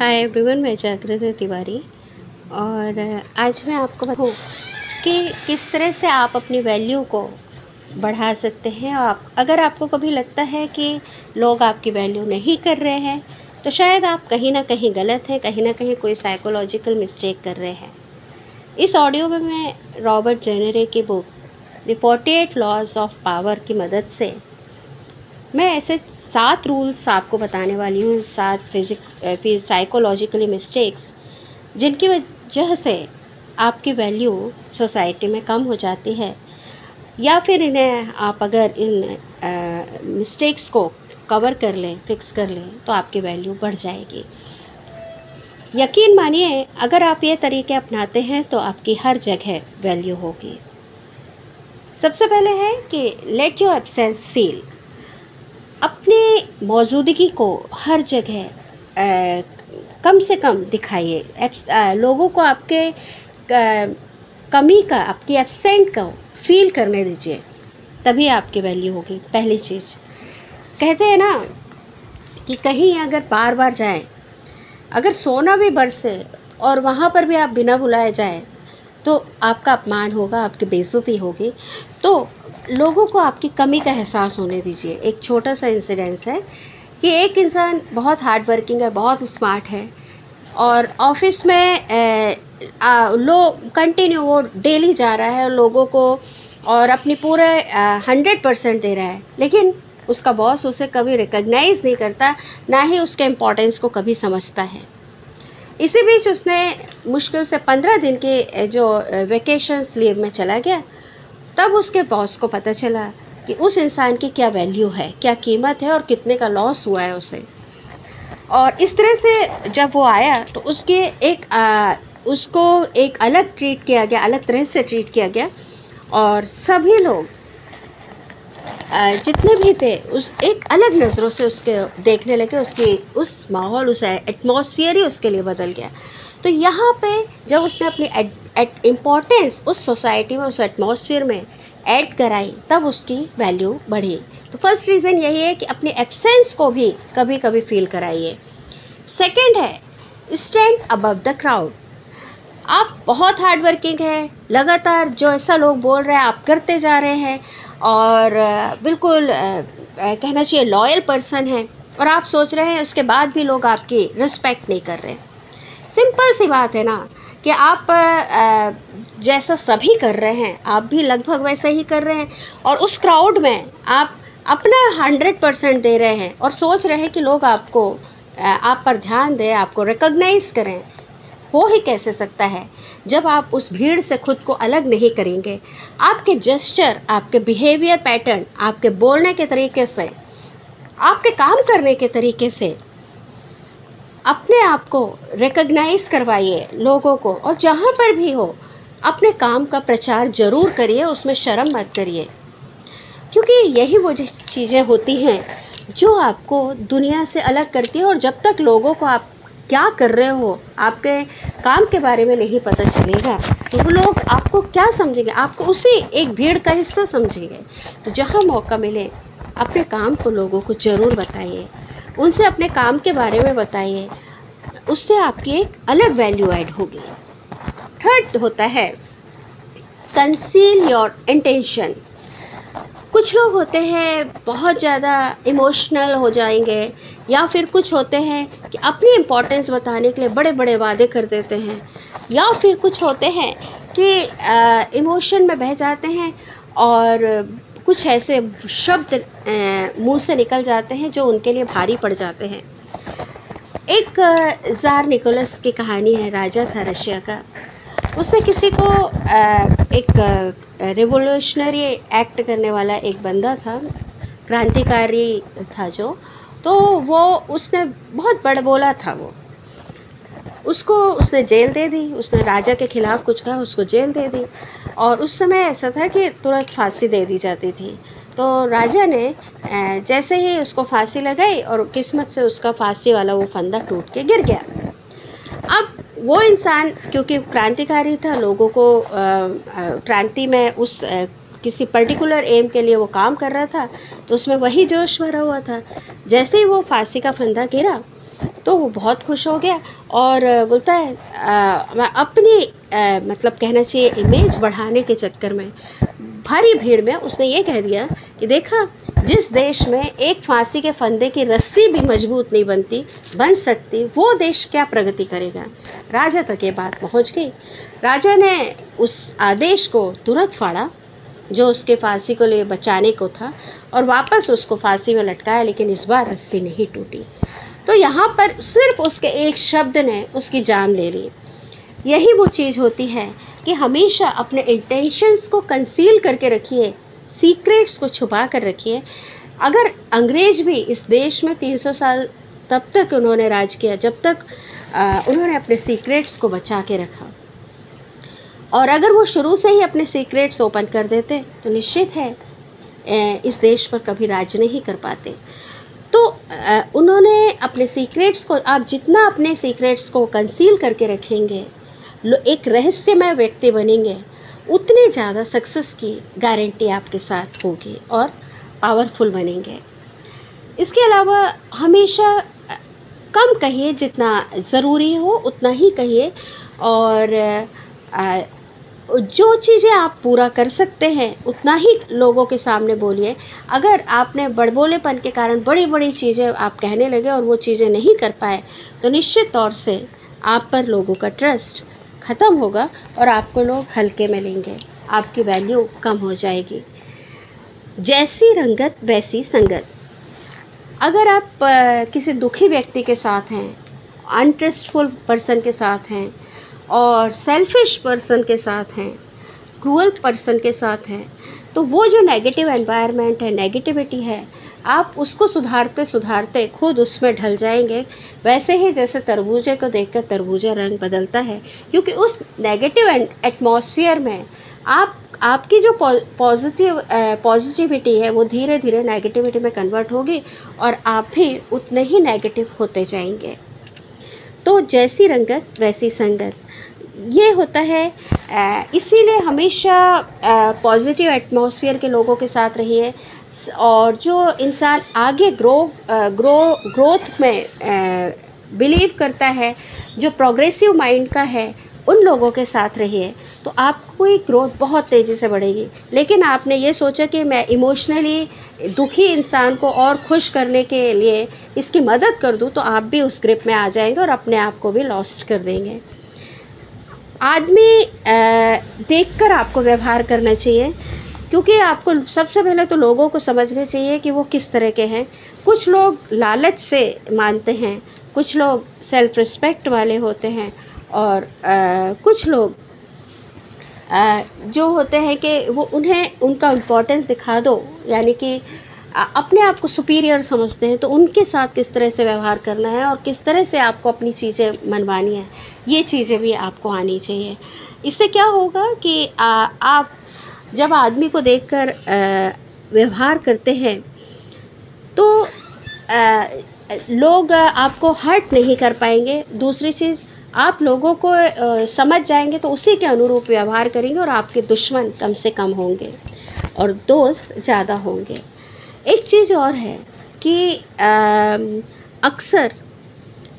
Hi everyone, मैं जागृत तिवारी और आज मैं आपको बताऊँ कि किस तरह से आप अपनी वैल्यू को बढ़ा सकते हैं। और अगर आपको कभी लगता है कि लोग आपकी वैल्यू नहीं कर रहे हैं तो शायद आप कहीं ना कहीं गलत हैं, कहीं ना कहीं कोई साइकोलॉजिकल मिस्टेक कर रहे हैं। इस ऑडियो में मैं रॉबर्ट जेनेर की book the 48 laws of power की मदद से मैं ऐसे 7 रूल्स आपको बताने वाली हूँ, 7 साइकोलॉजिकली मिस्टेक्स जिनकी वजह से आपकी वैल्यू सोसाइटी में कम हो जाती है, या फिर इन्हें आप अगर इन मिस्टेक्स को कवर कर लें, फिक्स कर लें तो आपकी वैल्यू बढ़ जाएगी। यकीन मानिए, अगर आप ये तरीके अपनाते हैं तो आपकी हर जगह वैल्यू होगी। सबसे पहले है कि लेट योर एब्सेंस फील। अपने मौजूदगी को हर जगह कम से कम दिखाइए। लोगों को आपके कमी का, आपकी एब्सेंट का फील करने दीजिए, तभी आपकी वैल्यू होगी। पहली चीज़ कहते हैं ना कि कहीं अगर बार बार जाएं, अगर सोना भी बरसे और वहाँ पर भी आप बिना बुलाए जाएं तो आपका अपमान होगा, आपकी बेइज्जती होगी। तो लोगों को आपकी कमी का एहसास होने दीजिए। एक छोटा सा इंसिडेंस है कि एक इंसान बहुत हार्ड वर्किंग है, बहुत स्मार्ट है और ऑफिस में लोग कंटिन्यू वो डेली जा रहा है लोगों को और अपनी पूरे 100% दे रहा है, लेकिन उसका बॉस उसे कभी रिकॉग्नाइज़ नहीं करता, ना ही उसके इम्पोर्टेंस को कभी समझता है। इसी बीच उसने मुश्किल से 15 दिन के जो वेकेशंस लीव में चला गया, तब उसके बॉस को पता चला कि उस इंसान की क्या वैल्यू है, क्या कीमत है और कितने का लॉस हुआ है उसे। और इस तरह से जब वो आया तो उसके उसको एक अलग ट्रीट किया गया, अलग तरह से ट्रीट किया गया और सभी लोग जितने भी थे उस एक अलग नज़रों से उसके देखने लगे। उस माहौल, उस एटमॉस्फेयर ही उसके लिए बदल गया। तो यहाँ पे जब उसने अपनी इम्पोर्टेंस उस सोसाइटी में, उस एटमॉस्फेयर में ऐड कराई, तब उसकी वैल्यू बढ़ी। तो फर्स्ट रीज़न यही है कि अपने एब्सेंस को भी कभी कभी फील कराइए। सेकंड है स्टैंड अबव द क्राउड। आप बहुत हार्ड वर्किंग है, लगातार जो ऐसा लोग बोल रहे हैं आप करते जा रहे हैं और बिल्कुल कहना चाहिए लॉयल पर्सन है, और आप सोच रहे हैं उसके बाद भी लोग आपकी रिस्पेक्ट नहीं कर रहे। सिंपल सी बात है ना कि आप जैसा सभी कर रहे हैं आप भी लगभग वैसा ही कर रहे हैं, और उस क्राउड में आप अपना 100% दे रहे हैं और सोच रहे हैं कि लोग आपको, आप पर ध्यान दें, आपको रिकॉग्नाइज़ करें। हो ही कैसे सकता है जब आप उस भीड़ से खुद को अलग नहीं करेंगे। आपके जेस्चर, आपके बिहेवियर पैटर्न, आपके बोलने के तरीके से, आपके काम करने के तरीके से अपने आप को रिकॉग्नाइज़ करवाइए लोगों को, और जहाँ पर भी हो अपने काम का प्रचार ज़रूर करिए, उसमें शर्म मत करिए, क्योंकि यही वो चीज़ें होती हैं जो आपको दुनिया से अलग करती है। और जब तक लोगों को आप क्या कर रहे हो, आपके काम के बारे में नहीं पता चलेगा तो वो लोग आपको क्या समझेंगे, आपको उसी एक भीड़ का हिस्सा समझेंगे। तो जहाँ मौका मिले अपने काम को लोगों को ज़रूर बताइए, उनसे अपने काम के बारे में बताइए, उससे आपकी एक अलग वैल्यू ऐड होगी। थर्ड होता है कंसील योर इंटेंशन। कुछ लोग होते हैं बहुत ज़्यादा इमोशनल हो जाएंगे, या फिर कुछ होते हैं कि अपनी इम्पोर्टेंस बताने के लिए बड़े बड़े वादे कर देते हैं, या फिर कुछ होते हैं कि इमोशन में बह जाते हैं और कुछ ऐसे शब्द मुंह से निकल जाते हैं जो उनके लिए भारी पड़ जाते हैं। एक जार निकोलस की कहानी है, राजा था रशिया का। उसने किसी को एक रिवोल्यूशनरी एक्ट करने वाला एक बंदा था, क्रांतिकारी था जो, तो वो उसने बहुत बड़ा बोला था, वो उसने जेल दे दी। उसने राजा के खिलाफ कुछ कहा, उसको जेल दे दी। और उस समय ऐसा था कि तुरंत फांसी दे दी जाती थी। तो राजा ने जैसे ही उसको फांसी लगाई और किस्मत से उसका फांसी वाला वो फंदा टूट के गिर गया। अब वो इंसान क्योंकि क्रांतिकारी था, लोगों को क्रांति में उस किसी पर्टिकुलर एम के लिए वो काम कर रहा था, तो उसमें वही जोश भरा हुआ था। जैसे ही वो फांसी का फंदा गिरा तो वो बहुत खुश हो गया और बोलता है मैं अपनी मतलब कहना चाहिए इमेज बढ़ाने के चक्कर में भारी भीड़ में उसने ये कह दिया कि देखा, जिस देश में एक फांसी के फंदे की रस्सी भी मजबूत नहीं बनती बन सकती, वो देश क्या प्रगति करेगा। राजा तक ये बात पहुंच गई। राजा ने उस आदेश को तुरंत फाड़ा जो उसके फांसी को लिए बचाने को था और वापस उसको फांसी में लटकाया, लेकिन इस बार रस्सी नहीं टूटी। तो यहाँ पर सिर्फ उसके एक शब्द ने उसकी जान ले ली। यही वो चीज़ होती है कि हमेशा अपने इंटेंशंस को कंसील करके रखिए, सीक्रेट्स को छुपा कर रखिए। अगर अंग्रेज भी इस देश में 300 साल तब तक उन्होंने राज किया जब तक उन्होंने अपने सीक्रेट्स को बचा के रखा, और अगर वो शुरू से ही अपने सीक्रेट्स ओपन कर देते तो निश्चित है इस देश पर कभी राज नहीं कर पाते। तो उन्होंने अपने सीक्रेट्स को, आप जितना अपने सीक्रेट्स को कंसील करके रखेंगे, एक रहस्यमय व्यक्ति बनेंगे, उतने ज़्यादा सक्सेस की गारंटी आपके साथ होगी और पावरफुल बनेंगे। इसके अलावा हमेशा कम कहिए, जितना ज़रूरी हो उतना ही कहिए, और जो चीज़ें आप पूरा कर सकते हैं उतना ही लोगों के सामने बोलिए। अगर आपने बड़बोलेपन के कारण बड़ी बड़ी चीज़ें आप कहने लगे और वो चीज़ें नहीं कर पाए तो निश्चित तौर से आप पर लोगों का ट्रस्ट ख़त्म होगा और आपको लोग हल्के में लेंगे, आपकी वैल्यू कम हो जाएगी। जैसी रंगत वैसी संगत। अगर आप किसी दुखी व्यक्ति के साथ हैं, अनट्रस्टफुल पर्सन के साथ हैं और सेल्फिश पर्सन के साथ हैं, क्रूअल पर्सन के साथ हैं, तो वो जो नेगेटिव एनवायरनमेंट है, नेगेटिविटी है, आप उसको सुधारते सुधारते खुद उसमें ढल जाएंगे। वैसे ही जैसे तरबूजे को देखकर तरबूजा रंग बदलता है, क्योंकि उस नेगेटिव एटमॉस्फेयर में आपकी जो पॉजिटिविटी है वो धीरे धीरे नेगेटिविटी में कन्वर्ट होगी और आप भी उतने ही नेगेटिव होते जाएंगे। तो जैसी रंगत वैसी संगत ये होता है। इसीलिए हमेशा पॉजिटिव एटमॉस्फेयर के लोगों के साथ रहिए, और जो इंसान आगे ग्रोथ में बिलीव करता है, जो प्रोग्रेसिव माइंड का है, उन लोगों के साथ रहिए तो आपकी ग्रोथ बहुत तेज़ी से बढ़ेगी। लेकिन आपने ये सोचा कि मैं इमोशनली दुखी इंसान को और खुश करने के लिए इसकी मदद कर दूं, तो आप भी उस ग्रिप में आ जाएंगे और अपने आप को भी लॉस्ट कर देंगे। आदमी देखकर आपको व्यवहार करना चाहिए, क्योंकि आपको सबसे पहले तो लोगों को समझना चाहिए कि वो किस तरह के हैं। कुछ लोग लालच से मानते हैं, कुछ लोग सेल्फ रिस्पेक्ट वाले होते हैं, और कुछ लोग जो होते हैं कि वो उन्हें उनका इम्पोर्टेंस दिखा दो, यानी कि अपने आप को सुपीरियर समझते हैं, तो उनके साथ किस तरह से व्यवहार करना है और किस तरह से आपको अपनी चीज़ें मनवानी है, ये चीज़ें भी आपको आनी चाहिए। इससे क्या होगा कि आप जब आदमी को देखकर व्यवहार करते हैं तो लोग आपको हर्ट नहीं कर पाएंगे। दूसरी चीज़, आप लोगों को समझ जाएंगे तो उसी के अनुरूप व्यवहार करेंगे और आपके दुश्मन कम से कम होंगे और दोस्त ज़्यादा होंगे। एक चीज़ और है कि अक्सर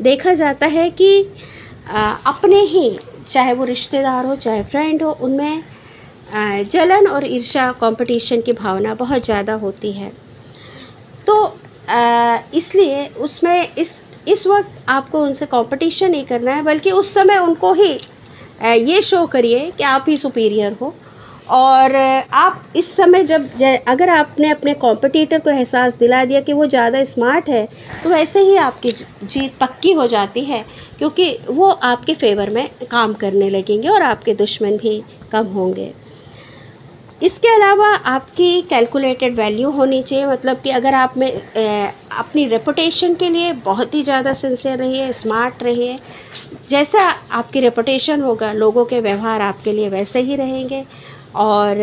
देखा जाता है कि अपने ही, चाहे वो रिश्तेदार हो चाहे फ्रेंड हो, उनमें जलन और ईर्ष्या, कंपटीशन की भावना बहुत ज़्यादा होती है। तो इसलिए उसमें इस वक्त आपको उनसे कंपटीशन नहीं करना है, बल्कि उस समय उनको ही ये शो करिए कि आप ही सुपीरियर हो। और आप इस समय जब अगर आपने अपने कॉम्पिटिटर को एहसास दिला दिया कि वो ज़्यादा स्मार्ट है, तो वैसे ही आपकी जीत पक्की हो जाती है, क्योंकि वो आपके फेवर में काम करने लगेंगे और आपके दुश्मन भी कम होंगे। इसके अलावा आपकी कैलकुलेटेड वैल्यू होनी चाहिए, मतलब कि अगर आप में अपनी रेपुटेशन के लिए बहुत ही ज़्यादा सिंसियर रहिए, स्मार्ट रहिए। जैसा आपकी रेपुटेशन होगा, लोगों के व्यवहार आपके लिए वैसे ही रहेंगे। और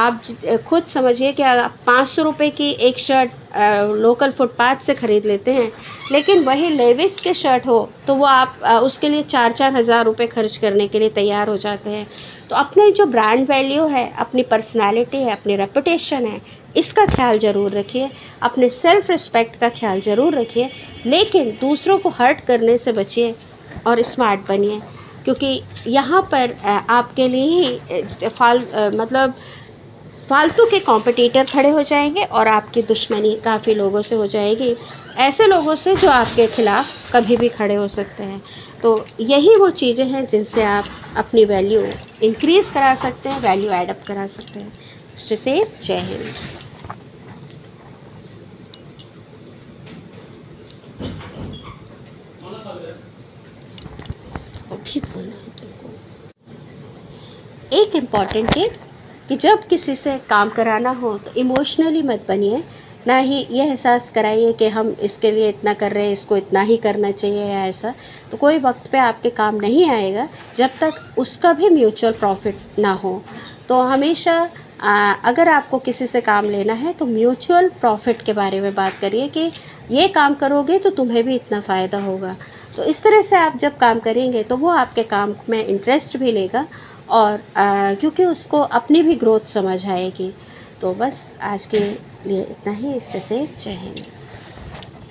आप खुद समझिए कि आप 500 रुपये की एक शर्ट लोकल फुटपाथ से ख़रीद लेते हैं, लेकिन वही लेविस के शर्ट हो तो वो आप उसके लिए 4-4 हज़ार रुपये खर्च करने के लिए तैयार हो जाते हैं। तो अपने जो ब्रांड वैल्यू है, अपनी पर्सनालिटी है, अपनी रेपुटेशन है, इसका ख्याल ज़रूर रखिए, अपने सेल्फ रिस्पेक्ट का ख्याल ज़रूर रखिए, लेकिन दूसरों को हर्ट करने से बचिए और स्मार्ट बनिए, क्योंकि यहाँ पर आपके लिए ही फालतू के कॉम्पिटिटर खड़े हो जाएंगे और आपकी दुश्मनी काफ़ी लोगों से हो जाएगी, ऐसे लोगों से जो आपके खिलाफ कभी भी खड़े हो सकते हैं। तो यही वो चीज़ें हैं जिनसे आप अपनी वैल्यू इंक्रीज़ करा सकते हैं, वैल्यू ऐड अप करा सकते हैं। इससे सेफ, जय हिंद। एक इम्पॉर्टेंट टिप कि जब किसी से काम कराना हो तो इमोशनली मत बनिए, ना ही ये एहसास कराइए कि हम इसके लिए इतना कर रहे हैं, इसको इतना ही करना चाहिए या ऐसा, तो कोई वक्त पे आपके काम नहीं आएगा जब तक उसका भी म्यूचुअल प्रॉफिट ना हो। तो हमेशा अगर आपको किसी से काम लेना है तो म्यूचुअल प्रॉफिट के बारे में बात करिए कि ये काम करोगे तो तुम्हें भी इतना फ़ायदा होगा। तो इस तरह से आप जब काम करेंगे तो वो आपके काम में इंटरेस्ट भी लेगा और क्योंकि उसको अपनी भी ग्रोथ समझ आएगी। तो बस आज के लिए इतना ही, इससे जय हिंद।